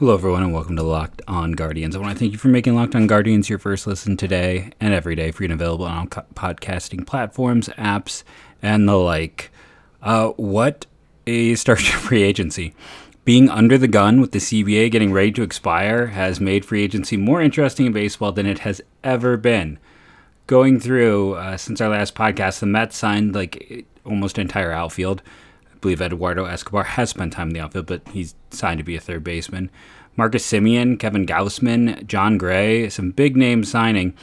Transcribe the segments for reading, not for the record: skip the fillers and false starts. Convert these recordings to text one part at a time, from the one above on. Hello, everyone, and welcome to Locked on Guardians. I want to thank you for making Locked on Guardians your first listen today and every day, free and available on podcasting platforms, apps, and the like. What a start to free agency. Being under the gun with the CBA getting ready to expire has made free agency more interesting in baseball than it has ever been. Going through, since our last podcast, the Mets signed like almost entire outfield. I believe Eduardo Escobar has spent time in the outfield, but he's signed to be a third baseman. Marcus Semien, Kevin Gausman, John Gray, some big name signing.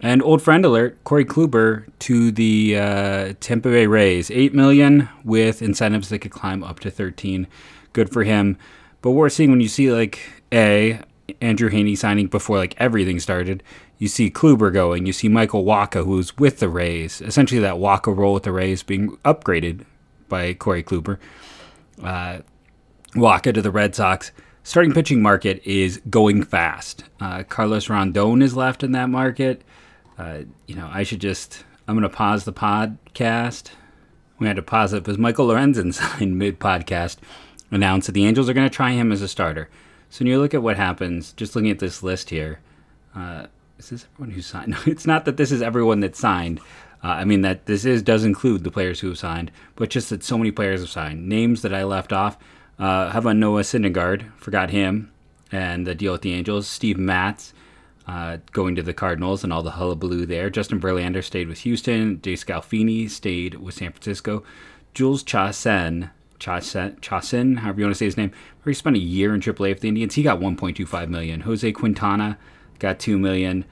And old friend alert, Corey Kluber to the Tampa Bay Rays. $8 million with incentives that could climb up to $13. Good for him. But we're seeing when you see Andrew Haney signing before everything started, you see Kluber going, you see Michael Wacha, who's with the Rays. Essentially that Wacha role with the Rays being upgraded by Corey Kluber. Wacha to the Red Sox. Starting pitching market is going fast. Carlos Rondon is left in that market. I'm going to pause the podcast. We had to pause it because Michael Lorenzen signed mid-podcast, announced that the Angels are going to try him as a starter. So when you look at what happens, just looking at this list here, is this everyone who signed? No, it's not that this is everyone that signed. That this does include the players who have signed, but just that so many players have signed. Names that I left off, Noah Syndergaard, forgot him, and the deal with the Angels. Steve Matz going to the Cardinals and all the hullabaloo there. Justin Verlander stayed with Houston. Jay Scalfini stayed with San Francisco. Jules Chasin, however you want to say his name, he spent a year in AAA with the Indians. He got $1.25 million. Jose Quintana got $2 million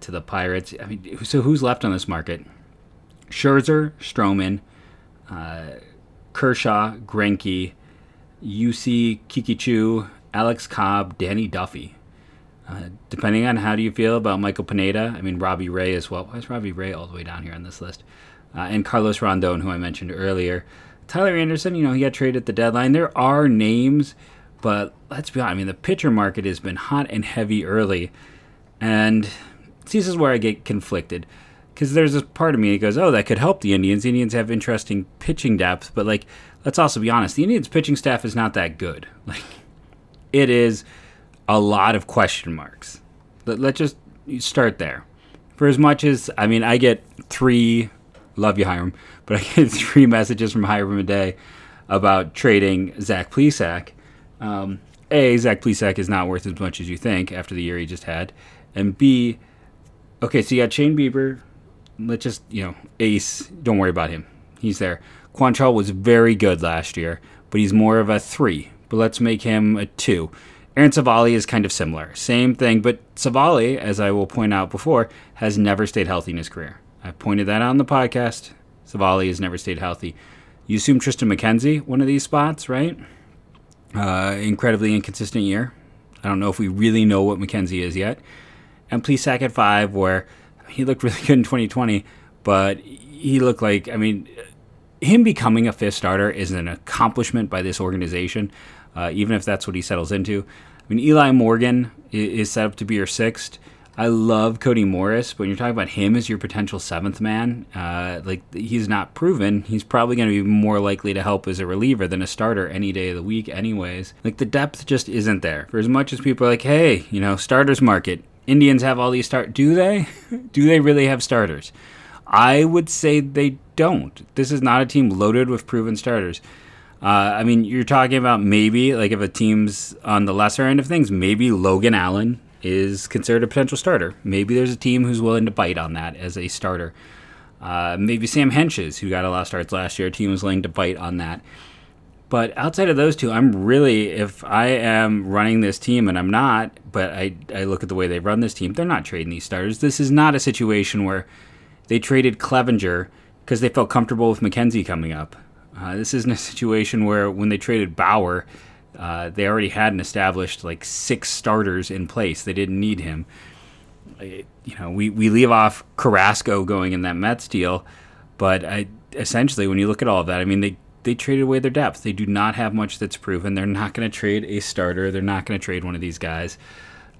to the Pirates. So who's left on this market? Scherzer, Stroman, Kershaw, Greinke, UC, Kikuchi, Alex Cobb, Danny Duffy. Depending on how do you feel about Michael Pineda, Robbie Ray as well. Why is Robbie Ray all the way down here on this list? And Carlos Rondon, who I mentioned earlier. Tyler Anderson, he got traded at the deadline. There are names, but let's be honest. The pitcher market has been hot and heavy early. And this is where I get conflicted. Because there's a part of me that goes, that could help the Indians. The Indians have interesting pitching depth, but let's also be honest, the Indians' pitching staff is not that good. It is a lot of question marks. Let's just start there. For as much as I get three messages from Hiram a day about trading Zach Plesac. Zach Plesac is not worth as much as you think after the year he just had, and B, okay, so you got Shane Bieber. Let's just, ace. Don't worry about him. He's there. Quantrill was very good last year, but he's more of a 3. But let's make him a 2. Aaron Savali is kind of similar. Same thing, but Savali, as I will point out before, has never stayed healthy in his career. I pointed that out on the podcast. Savali has never stayed healthy. You assume Tristan McKenzie, one of these spots, right? Incredibly inconsistent year. I don't know if we really know what McKenzie is yet. And Plesac at 5, where he looked really good in 2020, but he looked him becoming a 5th starter is an accomplishment by this organization, even if that's what he settles into. Eli Morgan is set up to be your 6th. I love Cody Morris, but when you're talking about him as your potential 7th man, he's not proven. He's probably going to be more likely to help as a reliever than a starter any day of the week anyways. The depth just isn't there. For as much as people are hey, starters market, Indians have all these starters. Do they? Do they really have starters? I would say they don't. This is not a team loaded with proven starters. You're talking about maybe, if a team's on the lesser end of things, maybe Logan Allen is considered a potential starter. Maybe there's a team who's willing to bite on that as a starter. Maybe Sam Henches, who got a lot of starts last year, a team was willing to bite on that. But outside of those two, if I am running this team, and I'm not, but I look at the way they run this team, they're not trading these starters. This is not a situation where they traded Clevinger because they felt comfortable with McKenzie coming up. This isn't a situation where when they traded Bauer, they already had an established 6 starters in place. They didn't need him. We leave off Carrasco going in that Mets deal, but essentially when you look at all of that, they traded away their depth. They do not have much that's proven. They're not going to trade a starter. They're not going to trade one of these guys.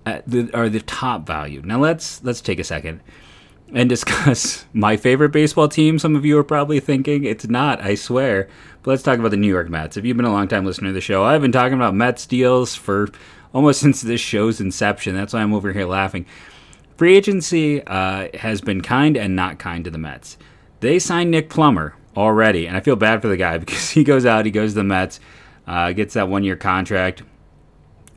Are the top value. Now let's take a second and discuss my favorite baseball team. Some of you are probably thinking it's not, I swear. But let's talk about the New York Mets. If you've been a long-time listener to the show, I've been talking about Mets deals for almost since this show's inception. That's why I'm over here laughing. Free agency has been kind and not kind to the Mets. They signed Nick Plummer already, and I feel bad for the guy because he goes out, he goes to the Mets, gets that one-year contract,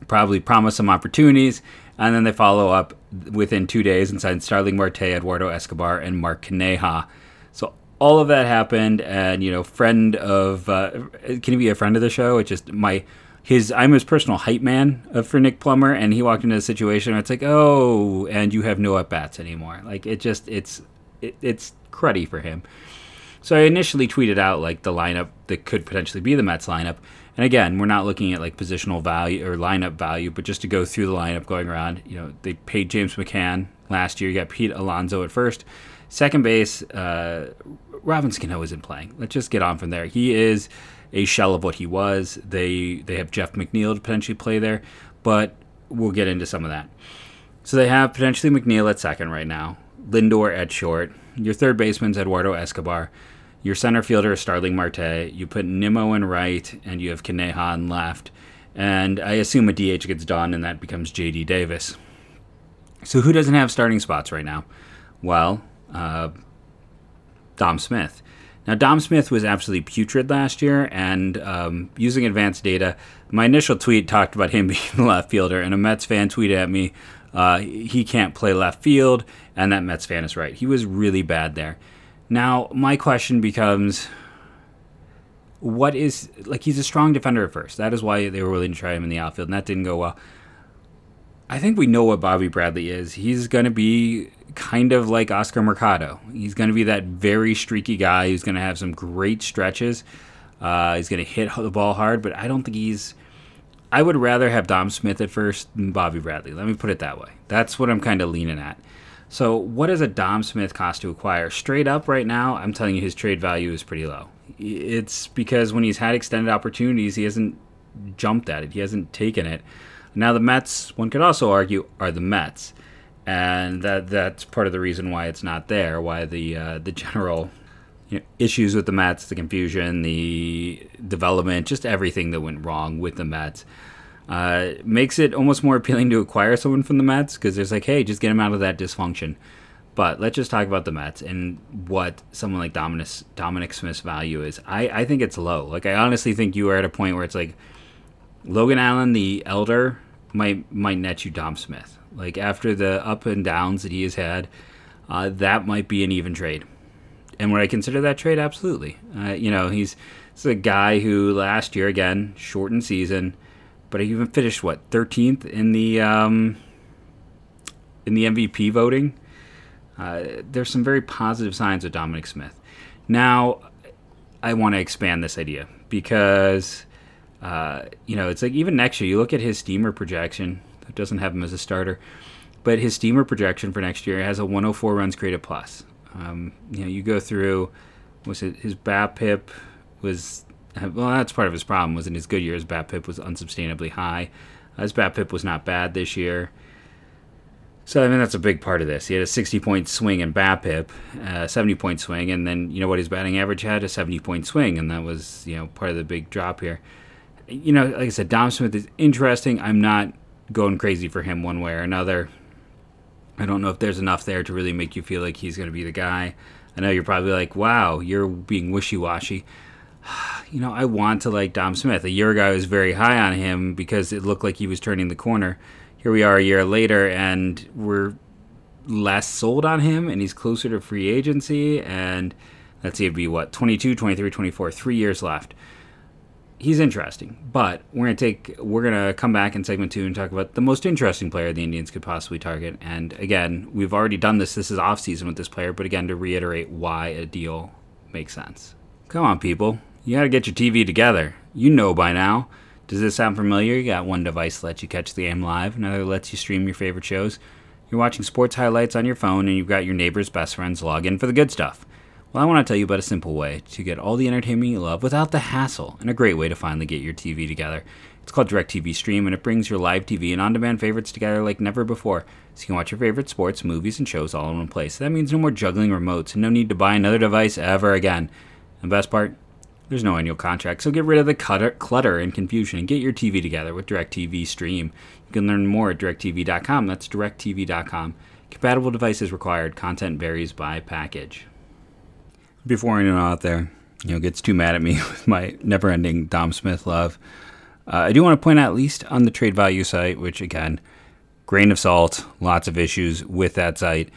probably promised some opportunities, and then they follow up within 2 days and sign Starling Marte, Eduardo Escobar, and Mark Kaneha. So all of that happened, and, you know, friend of, can he be a friend of the show? It's just I'm his personal hype man for Nick Plummer, and he walked into a situation where it's like, oh, and you have no at-bats anymore. Like, it's cruddy for him. So I initially tweeted out, like, the lineup that could potentially be the Mets lineup. And again, we're not looking at, like, positional value or lineup value, but just to go through the lineup going around, you know, they paid James McCann last year. You got Pete Alonso at first. Second base, Robin Sano isn't playing. Let's just get on from there. He is a shell of what he was. They have Jeff McNeil to potentially play there, but we'll get into some of that. So they have potentially McNeil at second right now, Lindor at short. Your third baseman's Eduardo Escobar. Your center fielder is Starling Marte. You put Nimmo in right, and you have Kaneha in left. And I assume a DH gets done, and that becomes J.D. Davis. So who doesn't have starting spots right now? Well, Dom Smith. Now, Dom Smith was absolutely putrid last year, and using advanced data, my initial tweet talked about him being the left fielder, and a Mets fan tweeted at me, he can't play left field, and that Mets fan is right. He was really bad there. Now, my question becomes, what is, like, he's a strong defender at first. That is why they were willing to try him in the outfield, and that didn't go well. I think we know what Bobby Bradley is. He's going to be kind of like Oscar Mercado. He's going to be that very streaky guy who's going to have some great stretches. He's going to hit the ball hard, but I don't think I would rather have Dom Smith at first than Bobby Bradley. Let me put it that way. That's what I'm kind of leaning at. So what does a Dom Smith cost to acquire? Straight up right now, I'm telling you his trade value is pretty low. It's because when he's had extended opportunities, he hasn't jumped at it. He hasn't taken it. Now the Mets, one could also argue, are the Mets, and that's part of the reason why it's not there, why the general issues with the Mets, the confusion, the development, just everything that went wrong with the Mets makes it almost more appealing to acquire someone from the Mets because there's like, hey, just get him out of that dysfunction. But let's just talk about the Mets and what someone like Dominic Smith's value is. I think it's low. Like, I honestly think you are at a point where it's like, Logan Allen, the elder, might net you Dom Smith. Like, after the up and downs that he has had, that might be an even trade. And would I consider that trade? Absolutely. He's a guy who last year, again, shortened season, but he even finished, 13th in the MVP voting? There's some very positive signs with Dominic Smith. Now, I want to expand this idea because... it's like even next year, you look at his steamer projection. It doesn't have him as a starter, but his steamer projection for next year has a 104 runs created plus. You go through, his BAPIP was, that's part of his problem, was in his good year, his BAPIP was unsustainably high. His BAPIP was not bad this year. So, that's a big part of this. He had a 60-point swing in BAPIP, a 70-point swing, and then, his batting average had a 70-point swing, and that was, part of the big drop here. Like I said, Dom Smith is interesting. I'm not going crazy for him one way or another. I don't know if there's enough there to really make you feel like he's going to be the guy. I know you're probably like, wow, you're being wishy-washy. I want to like Dom Smith. A year ago, I was very high on him because it looked like he was turning the corner. Here we are a year later, and we're less sold on him, and he's closer to free agency. And let's see, it'd be 22, 23, 24, 3 years left. He's interesting, but we're gonna come back in segment 2 and talk about the most interesting player the Indians could possibly target. And again, we've already done this. This is off season with this player, but again, to reiterate why a deal makes sense. Come on, people, you gotta get your TV together. By now. Does this sound familiar? You got one device that lets you catch the game live, another lets you stream your favorite shows. You're watching sports highlights on your phone, and you've got your neighbor's best friends log in for the good stuff. Well, I want to tell you about a simple way to get all the entertainment you love without the hassle, and a great way to finally get your TV together. It's called DirecTV Stream, and it brings your live TV and on-demand favorites together like never before, so you can watch your favorite sports, movies, and shows all in one place. That means no more juggling remotes and no need to buy another device ever again. And the best part? There's no annual contract, so get rid of the clutter and confusion and get your TV together with DirecTV Stream. You can learn more at directtv.com. That's directtv.com. Compatible devices required. Content varies by package. Before anyone out there, gets too mad at me with my never-ending Dom Smith love, I do want to point out, at least on the trade value site, which again, grain of salt, lots of issues with that site.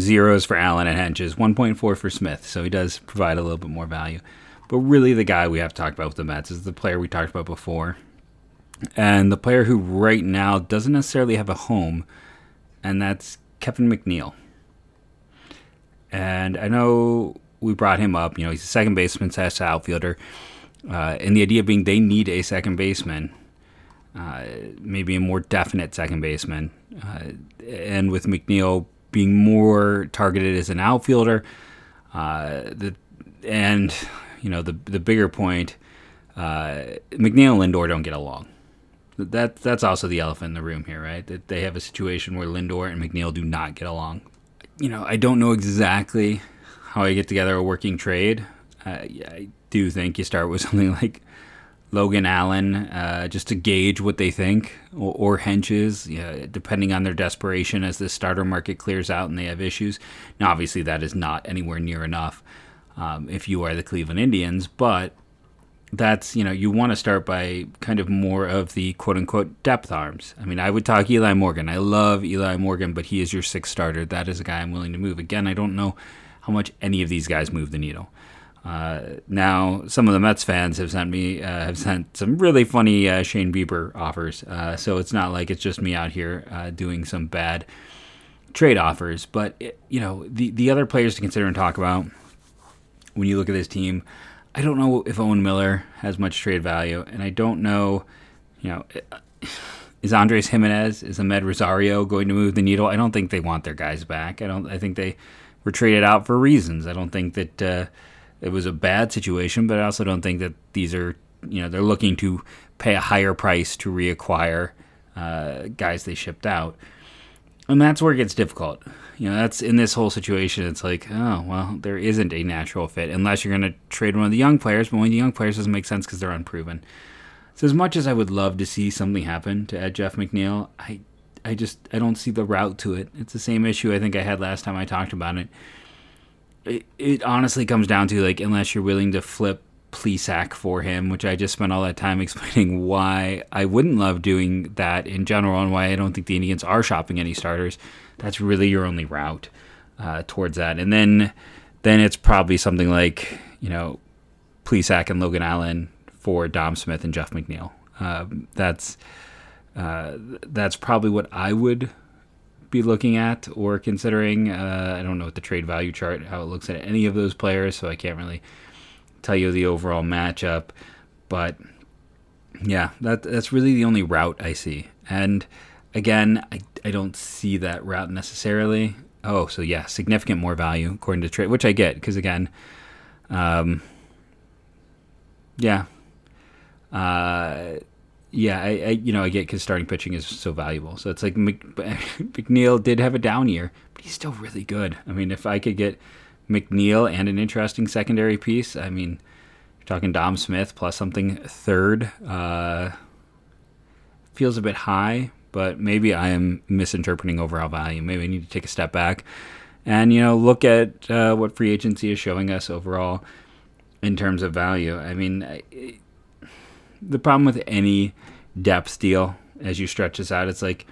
Zeros for Allen and Henches, 1.4 for Smith, so he does provide a little bit more value. But really the guy we have to talk about with the Mets is the player we talked about before, and the player who right now doesn't necessarily have a home, and that's Kevin McNeil. And I know we brought him up. He's a second baseman, slash outfielder. And the idea being they need a second baseman, maybe a more definite second baseman. And with McNeil being more targeted as an outfielder, the bigger point, McNeil and Lindor don't get along. That's also the elephant in the room here, right? That they have a situation where Lindor and McNeil do not get along. I don't know exactly how I get together a working trade. I do think you start with something like Logan Allen, just to gauge what they think, or Henches, depending on their desperation as the starter market clears out and they have issues. Now, obviously, that is not anywhere near enough if you are the Cleveland Indians, but that's, you want to start by kind of more of the quote-unquote depth arms. I mean, I would talk Eli Morgan. I love Eli Morgan, but he is your sixth starter. That is a guy I'm willing to move. Again, I don't know how much any of these guys move the needle. Now, some of the Mets fans have sent some really funny Shane Bieber offers, so it's not like it's just me out here doing some bad trade offers. But, the other players to consider and talk about when you look at this team, I don't know if Owen Miller has much trade value, and I don't know, is Andrés Giménez, is Amed Rosario going to move the needle? I don't think they want their guys back. I think they were traded out for reasons. I don't think that it was a bad situation, but I also don't think that these are, they're looking to pay a higher price to reacquire guys they shipped out. And that's where it gets difficult. That's in this whole situation. It's like, oh, well, there isn't a natural fit unless you're going to trade one of the young players. But one of the young players doesn't make sense because they're unproven. So as much as I would love to see something happen to add Jeff McNeil, I don't see the route to it. It's the same issue I think I had last time I talked about it. It honestly comes down to, like, unless you're willing to flip Plesac for him, which I just spent all that time explaining why I wouldn't love doing that in general and why I don't think the Indians are shopping any starters. That's really your only route towards that. And then it's probably something like, Plesac and Logan Allen for Dom Smith and Jeff McNeil. That's probably what I would be looking at or considering. I don't know what the trade value chart, how it looks at any of those players, so I can't really tell you the overall matchup, but yeah, that's really the only route I see. And again, I don't see that route necessarily. Oh, so yeah, significant more value according to trade, which I get, because again, I get, because starting pitching is so valuable. So it's like McNeil did have a down year, but he's still really good. I mean, if I could get McNeil and an interesting secondary piece, I mean, you're talking Dom Smith plus something third. Feels a bit high, but maybe I am misinterpreting overall value. Maybe I need to take a step back and, look at what free agency is showing us overall in terms of value. I mean, the problem with any depth deal as you stretch this out, it's like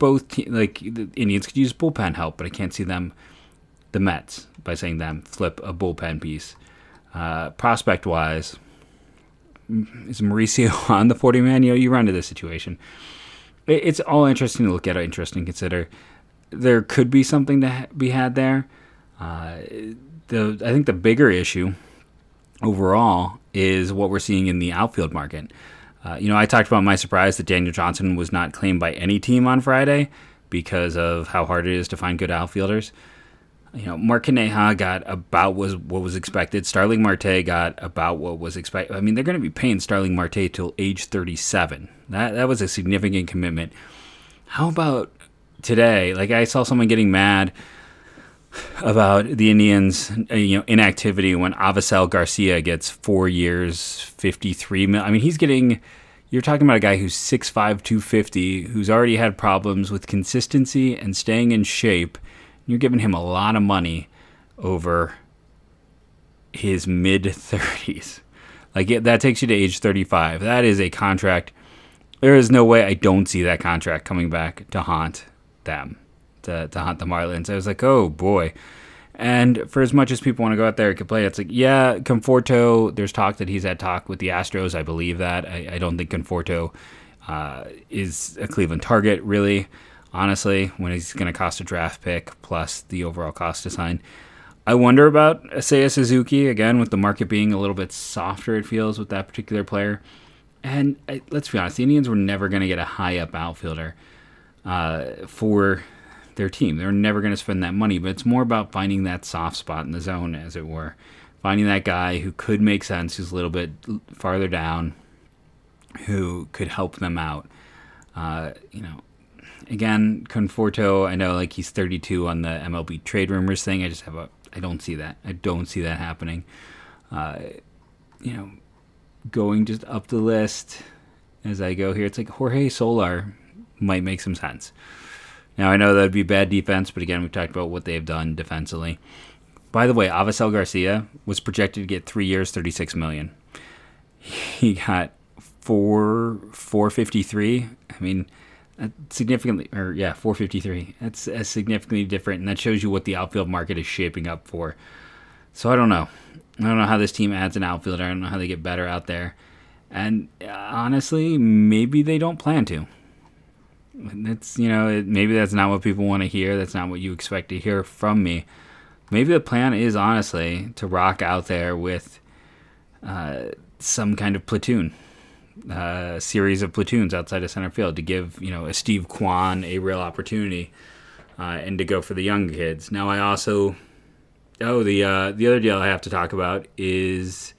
the Indians could use bullpen help, but I can't see them, the Mets, by saying them, flip a bullpen piece. Prospect-wise, is Mauricio on the 40-man? You run to this situation. It's all interesting to look at, interesting to consider. There could be something to be had there. I think the bigger issue overall is what we're seeing in the outfield market. I talked about my surprise that Daniel Johnson was not claimed by any team on Friday because of how hard it is to find good outfielders. Mark Kaneha got about what was expected. Starling Marte got about what was expected. I mean, they're going to be paying Starling Marte till age 37. That was a significant commitment. How about today? Like, I saw someone getting mad about the Indians, inactivity when Avisaíl García gets 4 years, $53 million. I mean, he's getting. You're talking about a guy who's 6'5", 250, who's already had problems with consistency and staying in shape. You're giving him a lot of money over his mid-30s. That takes you to age 35. That is a contract. There is no way I don't see that contract coming back to haunt them, to haunt the Marlins. I was like, oh, boy. And for as much as people want to go out there and complain, it's like, yeah, Conforto, there's talk that he's had talk with the Astros. I believe that. I don't think Conforto is a Cleveland target, really, honestly, when he's going to cost a draft pick plus the overall cost to sign. I wonder about Seiya Suzuki, again, with the market being a little bit softer, it feels, with that particular player. And let's be honest, the Indians were never going to get a high-up outfielder for their team. They're never going to spend that money, but it's more about finding that soft spot in the zone, as it were. Finding that guy who could make sense, who's a little bit farther down, who could help them out. Again, Conforto, I know he's 32 on the MLB trade rumors thing. I don't see that. I don't see that happening. Going just up the list as I go here, it's like Jorge Soler might make some sense. Now, I know that would be bad defense, but again, we've talked about what they've done defensively. By the way, Avisaíl García was projected to get 3 years, $36 million. He got $453. I mean, $453. That's significantly different, and that shows you what the outfield market is shaping up for. So I don't know. I don't know how this team adds an outfielder. I don't know how they get better out there. And honestly, maybe they don't plan to. That's, maybe that's not what people want to hear. That's not what you expect to hear from me. Maybe the plan is, honestly, to rock out there with some kind of platoon, series of platoons outside of center field to give, a Steve Kwan a real opportunity and to go for the young kids. Now, I also... the other deal I have to talk about is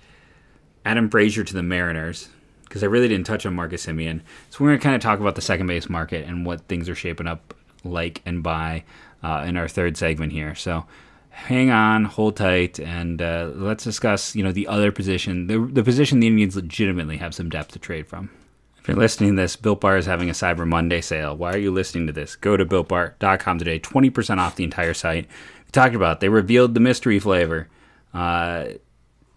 Adam Frazier to the Mariners, because I really didn't touch on Marcus Semien. So we're going to kind of talk about the second base market and what things are shaping up like and by in our third segment here. So hang on, hold tight, and let's discuss, the other position, the position the Indians legitimately have some depth to trade from. If you're listening to this, Built Bar is having a Cyber Monday sale. Why are you listening to this? Go to BuiltBar.com today, 20% off the entire site. Talked about, they revealed the mystery flavor.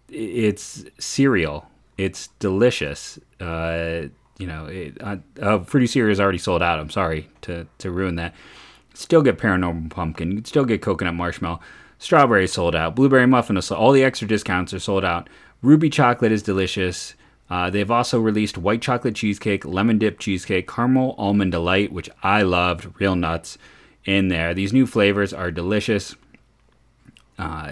It's cereal. It's delicious. Fruity cereal is already sold out. I'm sorry to ruin that. Still get Paranormal Pumpkin. You can still get Coconut Marshmallow. Strawberry sold out. Blueberry Muffin is sold. All the extra discounts are sold out. Ruby Chocolate is delicious. They've also released White Chocolate Cheesecake, Lemon Dip Cheesecake, Caramel Almond Delight, which I loved. Real nuts in there. These new flavors are delicious.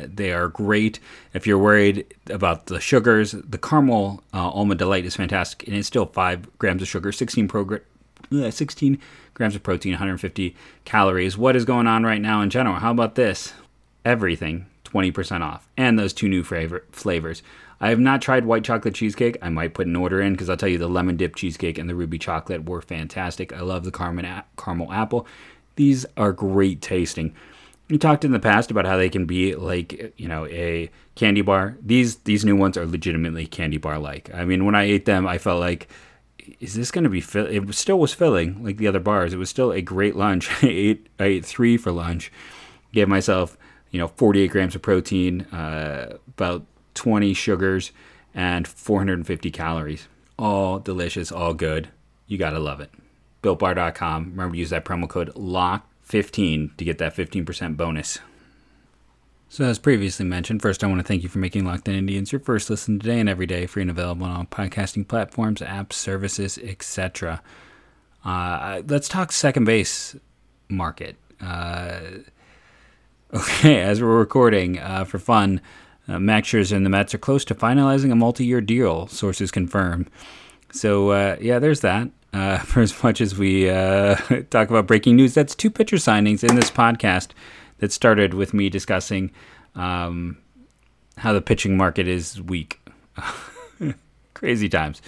They are great. If you're worried about the sugars, the caramel almond delight is fantastic, and it's still 5 grams of sugar, 16 grams of protein, 150 calories. What is going on right now in general? How about this? Everything 20% off, and those two new flavors. I have not tried white chocolate cheesecake. I might put an order in, because I'll tell you, the lemon dip cheesecake and the ruby chocolate were fantastic. I love the caramel apple. These are great tasting. We talked in the past about how they can be like, a candy bar. These new ones are legitimately candy bar-like. I mean, when I ate them, I felt like, is this going to be filling? It still was filling, like the other bars. It was still a great lunch. I ate three for lunch. Gave myself, 48 grams of protein, about 20 sugars, and 450 calories. All delicious, all good. You got to love it. BuiltBar.com. Remember to use that promo code LOCK15 to get that 15% bonus. So as previously mentioned, first I want to thank you for making Locked On Indians your first listen today and every day, free and available on all podcasting platforms, apps, services, etc. Let's talk second base market. As we're recording, for fun, Max Scherzer and the Mets are close to finalizing a multi-year deal, sources confirm. So, there's that. For as much as we talk about breaking news, that's two pitcher signings in this podcast that started with me discussing how the pitching market is weak. Crazy times.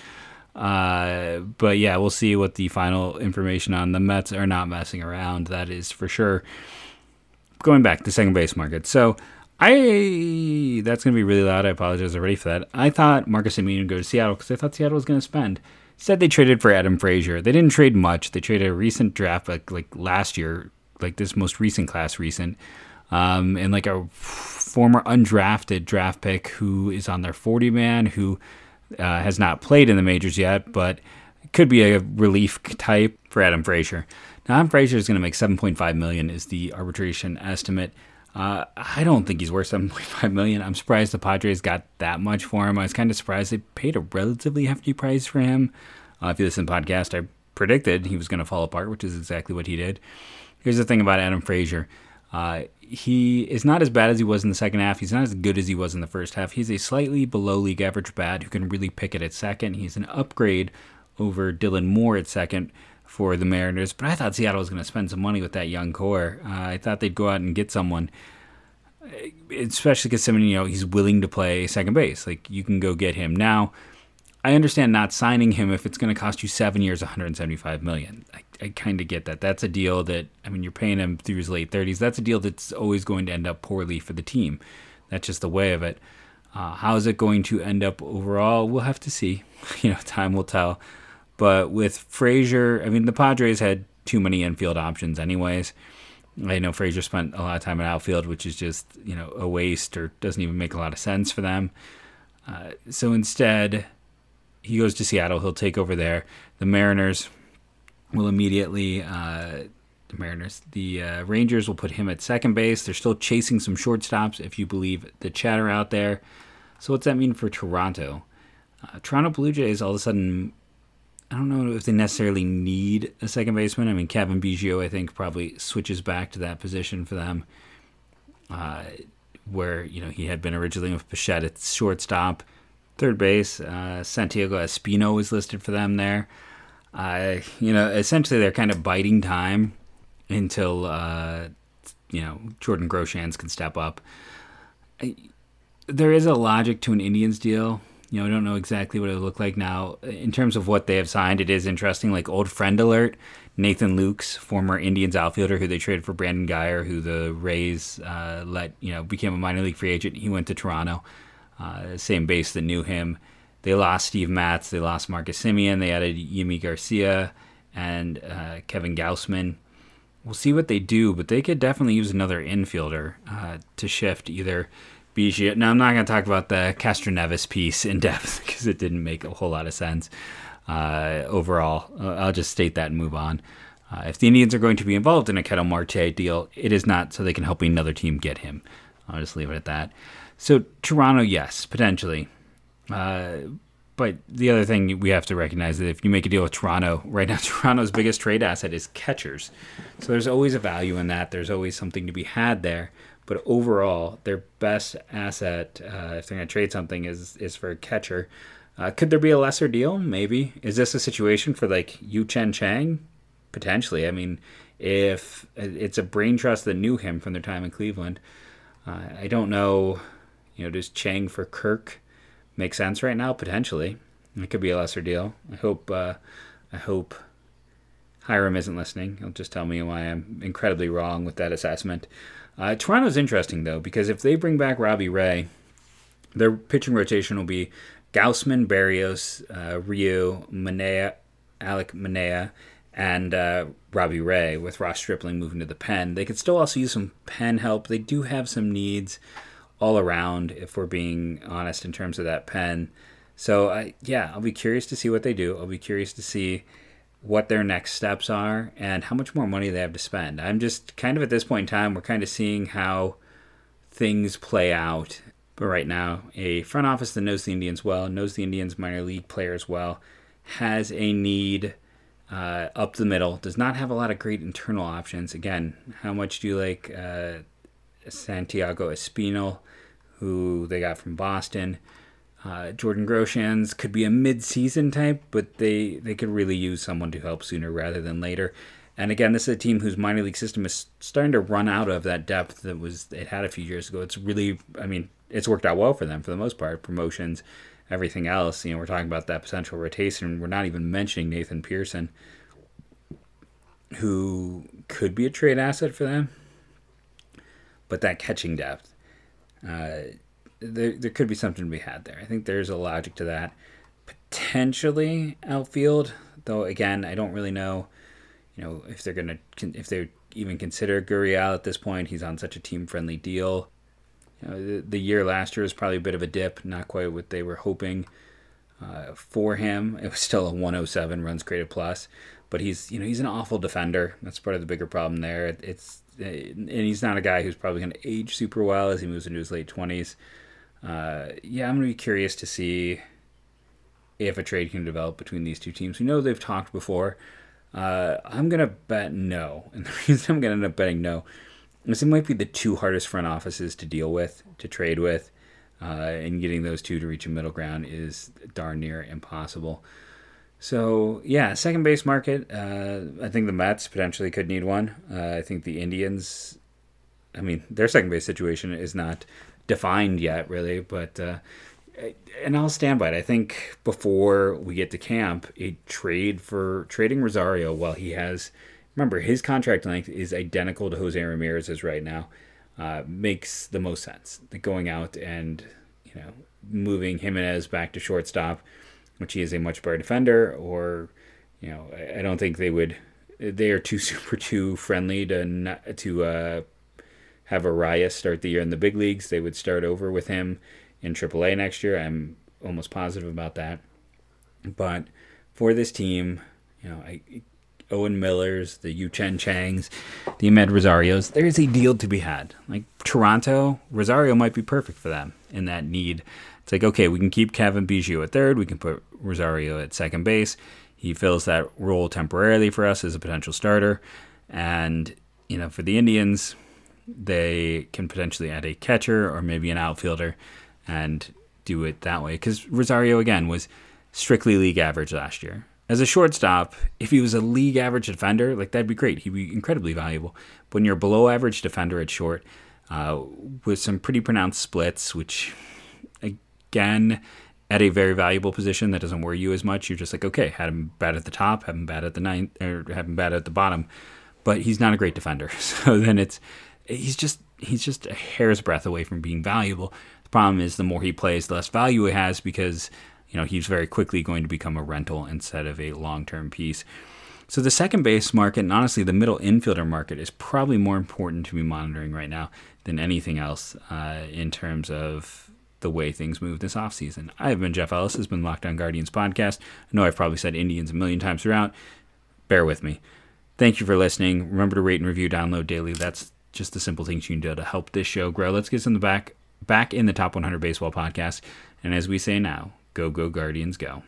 But yeah, we'll see what the final information on the Mets are. Not messing around, that is for sure. going back to second base market. So that's going to be really loud. I apologize already for that. I thought Marcus Semien would go to Seattle because I thought Seattle was going to spend. Instead, they traded for Adam Frazier. They didn't trade much. They traded a recent draft, like last year, like this most recent class, and like a former undrafted draft pick who is on their 40-man, who has not played in the majors yet, but could be a relief type for Adam Frazier. Now, Adam Frazier is going to make $7.5 million is the arbitration estimate. I don't think he's worth $7.5 million. I'm surprised the Padres got that much for him. I was kind of surprised they paid a relatively hefty price for him. If you listen to the podcast, I predicted he was going to fall apart, which is exactly what he did. Here's the thing about Adam Frazier. He is not as bad as he was in the second half. He's not as good as he was in the first half. He's a slightly below league average bat who can really pick it at second. He's an upgrade over Dylan Moore at second for the Mariners, but I thought Seattle was going to spend some money with that young core. I thought they'd go out and get someone, especially because Semien, he's willing to play second base. Like, you can go get him. Now, I understand not signing him if it's going to cost you 7 years, $175 million. I kind of get that. That's a deal that, you're paying him through his late 30s. That's a deal that's always going to end up poorly for the team. That's just the way of it. How is it going to end up overall? We'll have to see. Time will tell. But with Frazier, the Padres had too many infield options anyways. I know Frazier spent a lot of time in outfield, which is just, a waste or doesn't even make a lot of sense for them. So instead, he goes to Seattle. He'll take over there. The Mariners will immediately, Rangers will put him at second base. They're still chasing some shortstops, if you believe the chatter out there. So what's that mean for Toronto? Toronto Blue Jays all of a sudden, I don't know if they necessarily need a second baseman. Kevin Biggio, I think, probably switches back to that position for them, where he had been originally with Bichette at shortstop, third base. Santiago Espino is listed for them there. Essentially they're kind of biding time until Jordan Groshans can step up. There is a logic to an Indians deal. I don't know exactly what it would look like now. In terms of what they have signed, it is interesting. Like, old friend alert, Nathan Lukes, former Indians outfielder who they traded for Brandon Guyer, who the Rays became a minor league free agent. He went to Toronto, same base that knew him. They lost Steve Matz. They lost Marcus Semien. They added Yimi Garcia and Kevin Gausman. We'll see what they do, but they could definitely use another infielder to shift either. Now, I'm not going to talk about the Castroneves piece in depth because it didn't make a whole lot of sense overall. I'll just state that and move on. If the Indians are going to be involved in a Ketel Marte deal, it is not so they can help another team get him. I'll just leave it at that. So Toronto, yes, potentially. But the other thing we have to recognize that if you make a deal with Toronto, right now Toronto's biggest trade asset is catchers. So there's always a value in that. There's always something to be had there. But overall, their best asset, if they're going to trade something, is for a catcher. Could there be a lesser deal? Maybe. Is this a situation for, Yu Chen Chang? Potentially. If it's a brain trust that knew him from their time in Cleveland. I don't know, does Chang for Kirk make sense right now? Potentially. It could be a lesser deal. I hope Hiram isn't listening. He'll just tell me why I'm incredibly wrong with that assessment. Toronto's interesting, though, because if they bring back Robbie Ray, their pitching rotation will be Gausman, Berrios, Ryu, Manaea, Alec Manaea, and Robbie Ray, with Ross Stripling moving to the pen. They could still also use some pen help. They do have some needs all around, if we're being honest, in terms of that pen. So, I'll be curious to see what they do. I'll be curious to see what their next steps are and how much more money they have to spend. I'm just kind of at this point in time, we're kind of seeing how things play out. But right now, a front office that knows the Indians well, knows the Indians minor league players well, has a need up the middle, does not have a lot of great internal options. Again, how much do you like Santiago Espino, who they got from Boston? Jordan Groshans could be a mid-season type, but they could really use someone to help sooner rather than later. And again, this is a team whose minor league system is starting to run out of that depth that it had a few years ago. It's really, it's worked out well for them for the most part. Promotions, everything else. We're talking about that potential rotation. We're not even mentioning Nathan Pearson, who could be a trade asset for them. but that catching depth, there could be something to be had there. I think there's a logic to that. Potentially outfield, though. Again, I don't really know, if they're gonna, if they even consider Gurriel at this point. He's on such a team-friendly deal. The year last year was probably a bit of a dip, not quite what they were hoping for him. It was still a 107 runs created plus, but he's an awful defender. That's part of the bigger problem there. And he's not a guy who's probably going to age super well as he moves into his late 20s. I'm going to be curious to see if a trade can develop between these two teams. We know they've talked before. I'm going to bet no. And the reason I'm going to end up betting no is it might be the two hardest front offices to deal with, to trade with, and getting those two to reach a middle ground is darn near impossible. So, second base market, I think the Mets potentially could need one. I think the Indians, their second base situation is not defined yet, really, but and I'll stand by it. I think before we get to camp, a trade for trading Rosario while he has, remember, his contract length is identical to Jose Ramirez's right now, makes the most sense. Like going out and, moving Jimenez back to shortstop, which he is a much better defender, or, I don't think they are too super too friendly to have Arias start the year in the big leagues. They would start over with him in AAA next year. I'm almost positive about that. But for this team, Owen Millers, the Yu-Chen Changs, the Ahmed Rosarios, there is a deal to be had. Like Toronto, Rosario might be perfect for them in that need. It's like, okay, we can keep Kevin Biggio at third. We can put Rosario at second base. He fills that role temporarily for us as a potential starter. And, for the Indians, they can potentially add a catcher or maybe an outfielder and do it that way. Because Rosario, again, was strictly league average last year. As a shortstop, if he was a league average defender, that'd be great. He'd be incredibly valuable. But when you're a below average defender at short, with some pretty pronounced splits, which, again, at a very valuable position that doesn't worry you as much, you're just like, okay, had him bad at the top, had him bad at the ninth, or had him bad at the bottom. But he's not a great defender. So then he's just a hair's breadth away from being valuable. The problem is the more he plays, the less value he has because he's very quickly going to become a rental instead of a long-term piece. So the second base market, and honestly the middle infielder market, is probably more important to be monitoring right now than anything else in terms of the way things move this offseason. I've been Jeff Ellis. This has been Locked on Guardians podcast. I know I've probably said Indians a million times throughout. Bear with me. Thank you for listening. Remember to rate and review, download daily. That's just the simple things you can do to help this show grow. Let's get us in the back in the Top 100 Baseball podcast. And as we say now, go, go, Guardians, go.